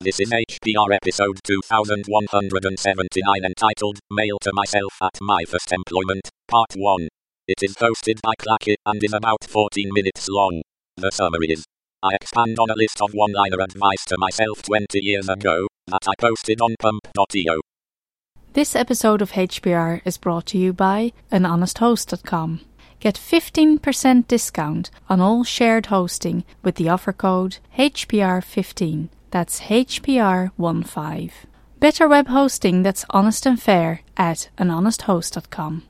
This is HPR episode 2179 entitled, Mail to Myself at My First Employment, Part 1. It is hosted by Klacke and is about 14 minutes long. The summary is, I expand on a list of one-liner advice to myself 20 years ago, that I posted on pump.io. This episode of HPR is brought to you by anhonesthost.com. Get 15% discount on all shared hosting with the offer code HPR15. That's HPR15. Better web hosting that's honest and fair at anhonesthost.com.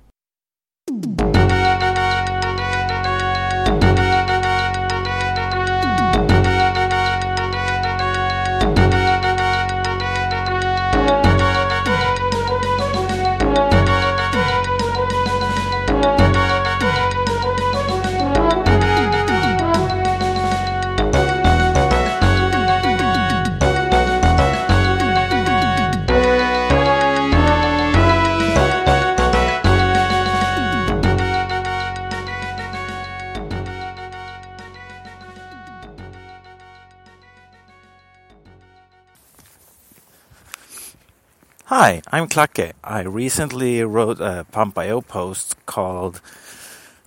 Hi, I'm Klacke. I recently wrote a pump.io post called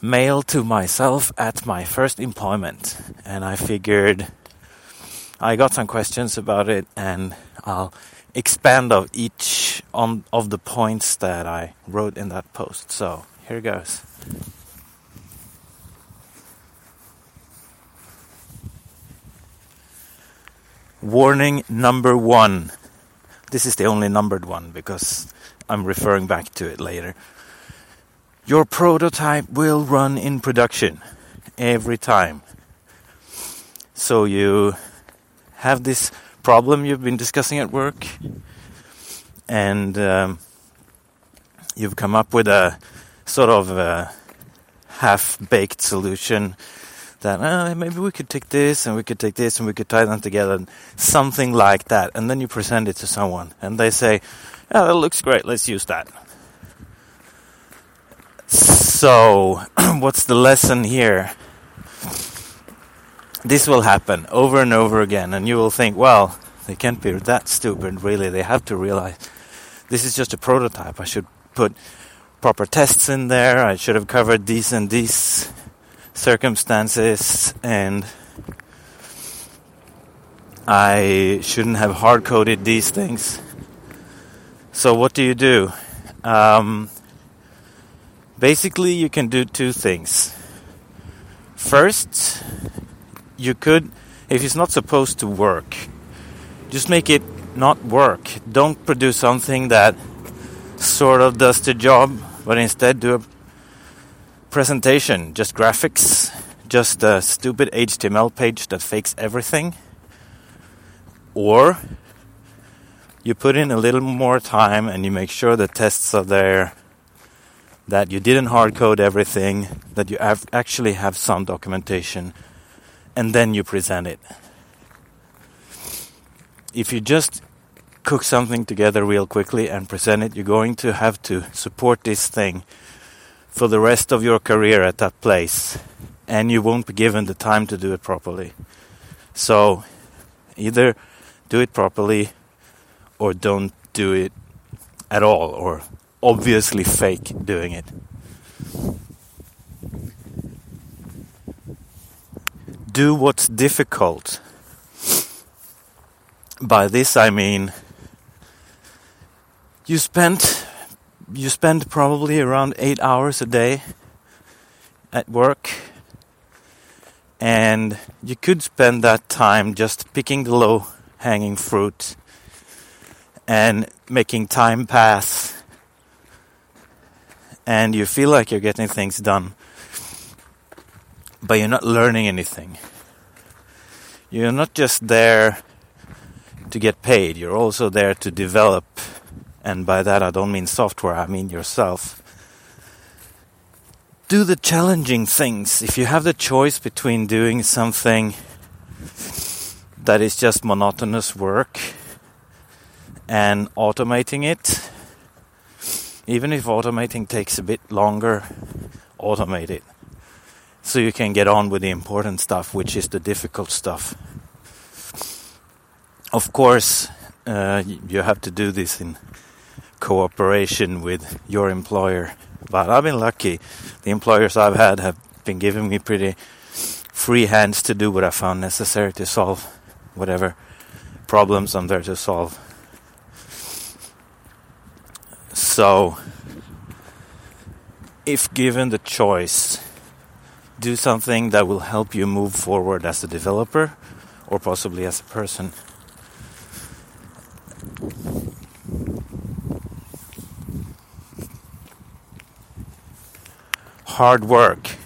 Mail to Myself at My First Employment. And I figured I got some questions about it and I'll expand on each of the points that I wrote in that post. So here goes. Warning number one. This is the only numbered one because I'm referring back to it later. Your prototype will run in production every time. So you have this problem you've been discussing at work, and you've come up with a sort of a half-baked solution that maybe we could take this and we could take this and we could tie them together and something like that. And then you present it to someone and they say, yeah, that looks great, let's use that. So, what's the lesson here? This will happen over and over again and you will think, well, they can't be that stupid, really. They have to realize this is just a prototype. I should put proper tests in there. I should have covered these and these circumstances, and I shouldn't have hard-coded these things. So what do you do? Basically, you can do two things. First, you could, if it's not supposed to work, just make it not work. Don't produce something that sort of does the job, but instead do a presentation, just graphics, just a stupid HTML page that fakes everything. Or you put in a little more time and you make sure the tests are there, that you didn't hard code everything, that you actually have some documentation, and then you present it. If you just cook something together real quickly and present it, you're going to have to support this thing for the rest of your career at that place, and you won't be given the time to do it properly. So either do it properly or don't do it at all, or obviously fake doing it. Do what's difficult. By this I mean you spend probably around 8 hours a day at work, and you could spend that time just picking the low-hanging fruit and making time pass, and you feel like you're getting things done, but you're not learning anything. You're not just there to get paid, you're also there to develop. And by that I don't mean software, I mean yourself. Do the challenging things. If you have the choice between doing something that is just monotonous work and automating it, even if automating takes a bit longer, automate it. So you can get on with the important stuff, which is the difficult stuff. Of course, you have to do this in cooperation with your employer. But I've been lucky. The employers I've had have been giving me pretty free hands to do what I found necessary to solve whatever problems I'm there to solve. So, if given the choice, do something that will help you move forward as a developer or possibly as a person. Hard work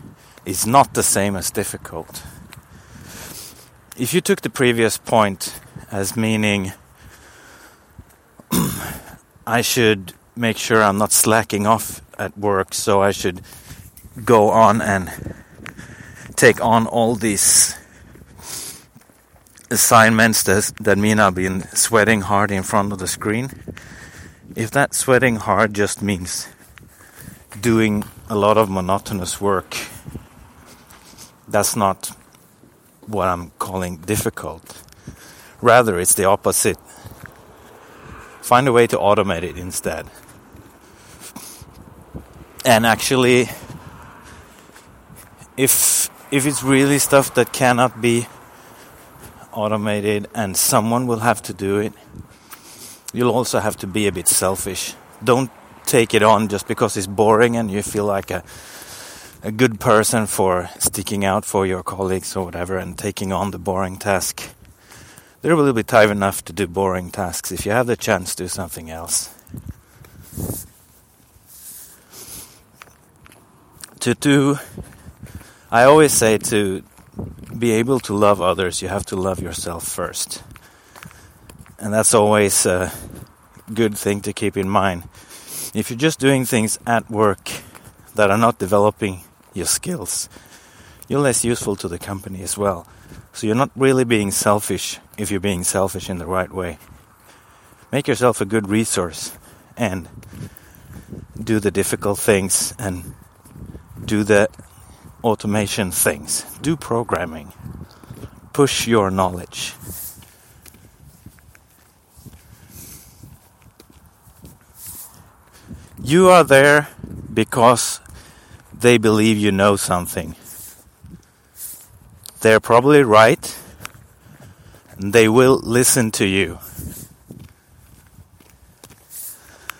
is not the same as difficult. If you took the previous point as meaning I should make sure I'm not slacking off at work, so I should go on and take on all these assignments that mean I've been sweating hard in front of the screen. If that sweating hard just means doing a lot of monotonous work, that's not what I'm calling difficult. Rather, it's the opposite. Find a way to automate it instead. And actually, if it's really stuff that cannot be automated and someone will have to do it, you'll also have to be a bit selfish. Don't take it on just because it's boring and you feel like a good person for sticking out for your colleagues or whatever and taking on the boring task. There will be time enough to do boring tasks. If you have the chance, do something else. I always say to be able to love others, you have to love yourself first. And that's always a good thing to keep in mind. If you're just doing things at work that are not developing your skills, you're less useful to the company as well. So you're not really being selfish if you're being selfish in the right way. Make yourself a good resource and do the difficult things and do the automation things. Do programming. Push your knowledge. You are there because they believe you know something. They're probably right, and they will listen to you.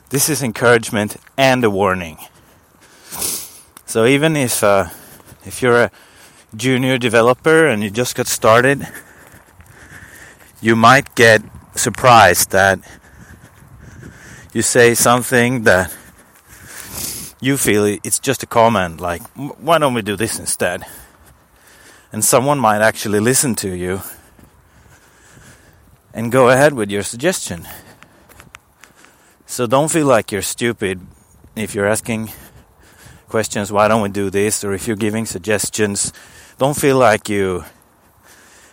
This is encouragement and a warning. So even if you're a junior developer and you just got started, you might get surprised that you say something that you feel it's just a comment, like, why don't we do this instead? And someone might actually listen to you and go ahead with your suggestion. So don't feel like you're stupid if you're asking questions, why don't we do this? Or if you're giving suggestions, don't feel like you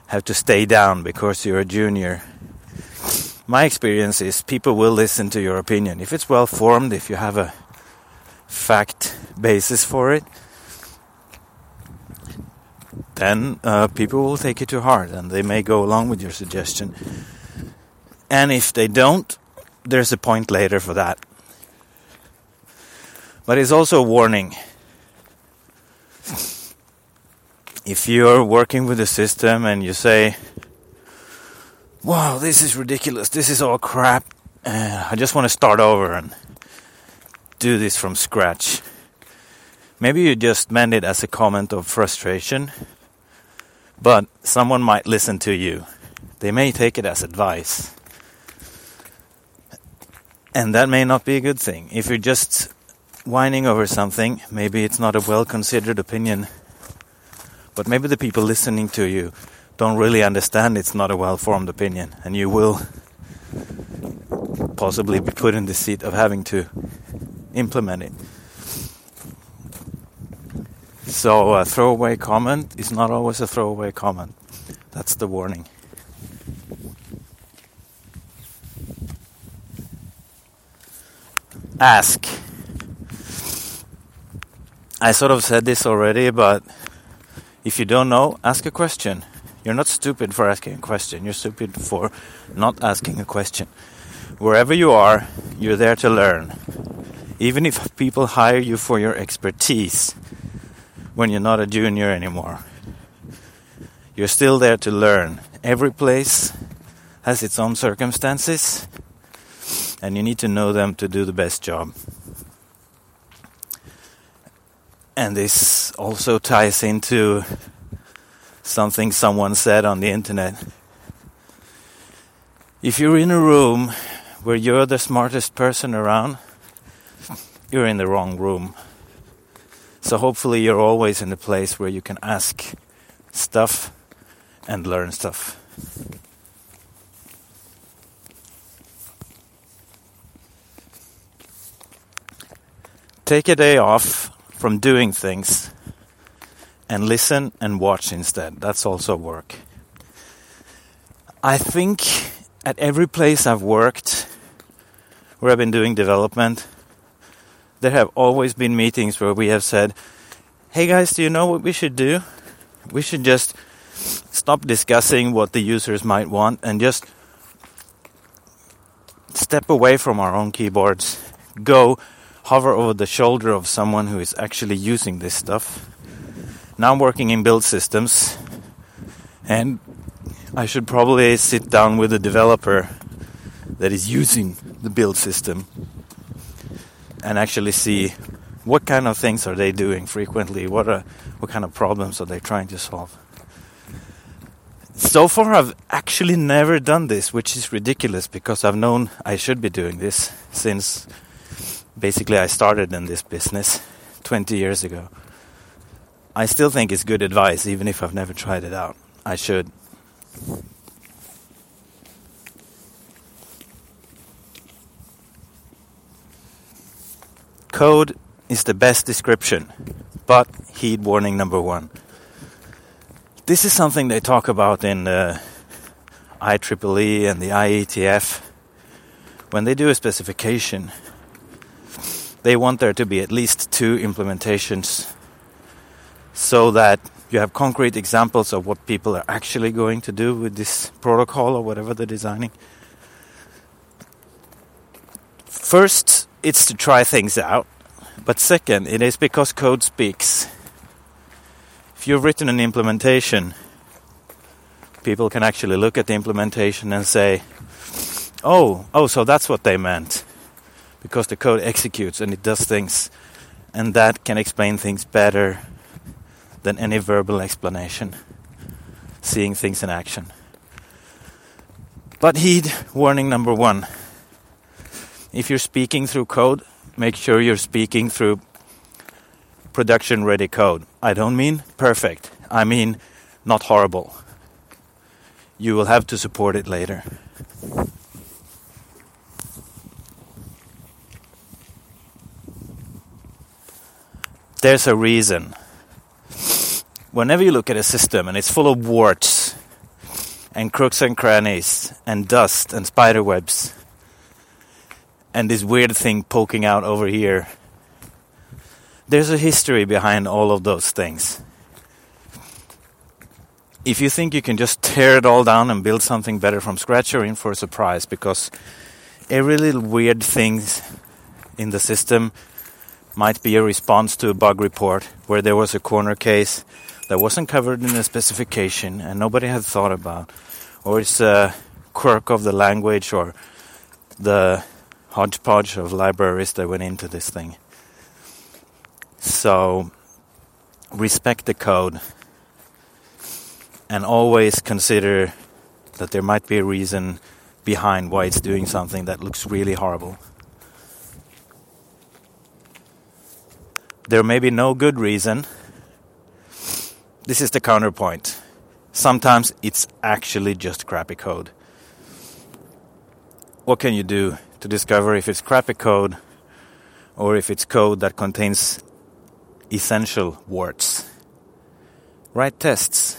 have to stay down because you're a junior. My experience is people will listen to your opinion. If it's well formed, if you have a fact basis for it, then people will take it to heart and they may go along with your suggestion. And if they don't, there's a point later for that. But it's also a warning. If you're working with a system and you say, wow, this is ridiculous, this is all crap, I just want to start over and do this from scratch. Maybe you just meant it as a comment of frustration, but someone might listen to you. They may take it as advice. And that may not be a good thing. If you're just whining over something, maybe it's not a well-considered opinion. But maybe the people listening to you don't really understand it's not a well-formed opinion. And you will possibly be put in the seat of having to implement it. So a throwaway comment is not always a throwaway comment. That's the warning. Ask. I sort of said this already, but if you don't know, ask a question. You're not stupid for asking a question. You're stupid for not asking a question. Wherever you are, you're there to learn. Even if people hire you for your expertise when you're not a junior anymore, you're still there to learn. Every place has its own circumstances, and you need to know them to do the best job. And this also ties into something someone said on the internet. If you're in a room where you're the smartest person around, you're in the wrong room. So hopefully you're always in the place where you can ask stuff and learn stuff. Take a day off from doing things and listen and watch instead. That's also work. I think at every place I've worked where I've been doing development, there have always been meetings where we have said, hey guys, do you know what we should do? We should just stop discussing what the users might want and just step away from our own keyboards. Go hover over the shoulder of someone who is actually using this stuff. Now I'm working in build systems, and I should probably sit down with a developer that is using the build system and actually see what kind of things are they doing frequently, what kind of problems are they trying to solve. So far I've actually never done this, which is ridiculous because I've known I should be doing this since basically I started in this business 20 years ago. I still think it's good advice, even if I've never tried it out. I should. Code is the best description, but heed warning number one. This is something they talk about in IEEE and the IETF. When they do a specification, they want there to be at least 2 implementations so that you have concrete examples of what people are actually going to do with this protocol or whatever they're designing. First, it's to try things out. But second, it is because code speaks. If you've written an implementation, people can actually look at the implementation and say, oh, so that's what they meant. Because the code executes and it does things. And that can explain things better than any verbal explanation, seeing things in action. But heed warning number one. If you're speaking through code, make sure you're speaking through production-ready code. I don't mean perfect. I mean not horrible. You will have to support it later. There's a reason. Whenever you look at a system and it's full of warts and crooks and crannies and dust and spider webs and this weird thing poking out over here, there's a history behind all of those things. If you think you can just tear it all down and build something better from scratch, you're in for a surprise, because every little weird thing in the system might be a response to a bug report where there was a corner case that wasn't covered in the specification and nobody had thought about. Or it's a quirk of the language or the hodgepodge of libraries that went into this thing. So respect the code and always consider that there might be a reason behind why it's doing something that looks really horrible. There may be no good reason. This is the counterpoint. Sometimes it's actually just crappy code. What can you do to discover if it's crappy code or if it's code that contains essential warts? Write tests.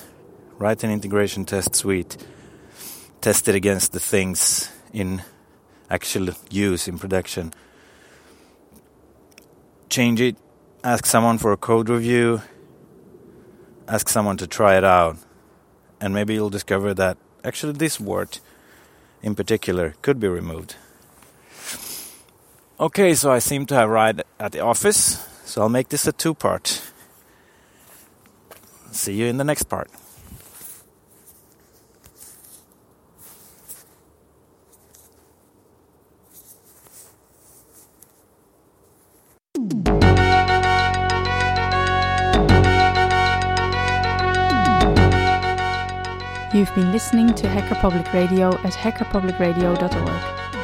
Write an integration test suite. Test it against the things in actual use in production. Change it. Ask someone for a code review, ask someone to try it out, and maybe you'll discover that actually this word in particular could be removed. Okay, so I seem to have arrived at the office, so I'll make this a two-part. See you in the next part. You've been listening to Hacker Public Radio at hackerpublicradio.org.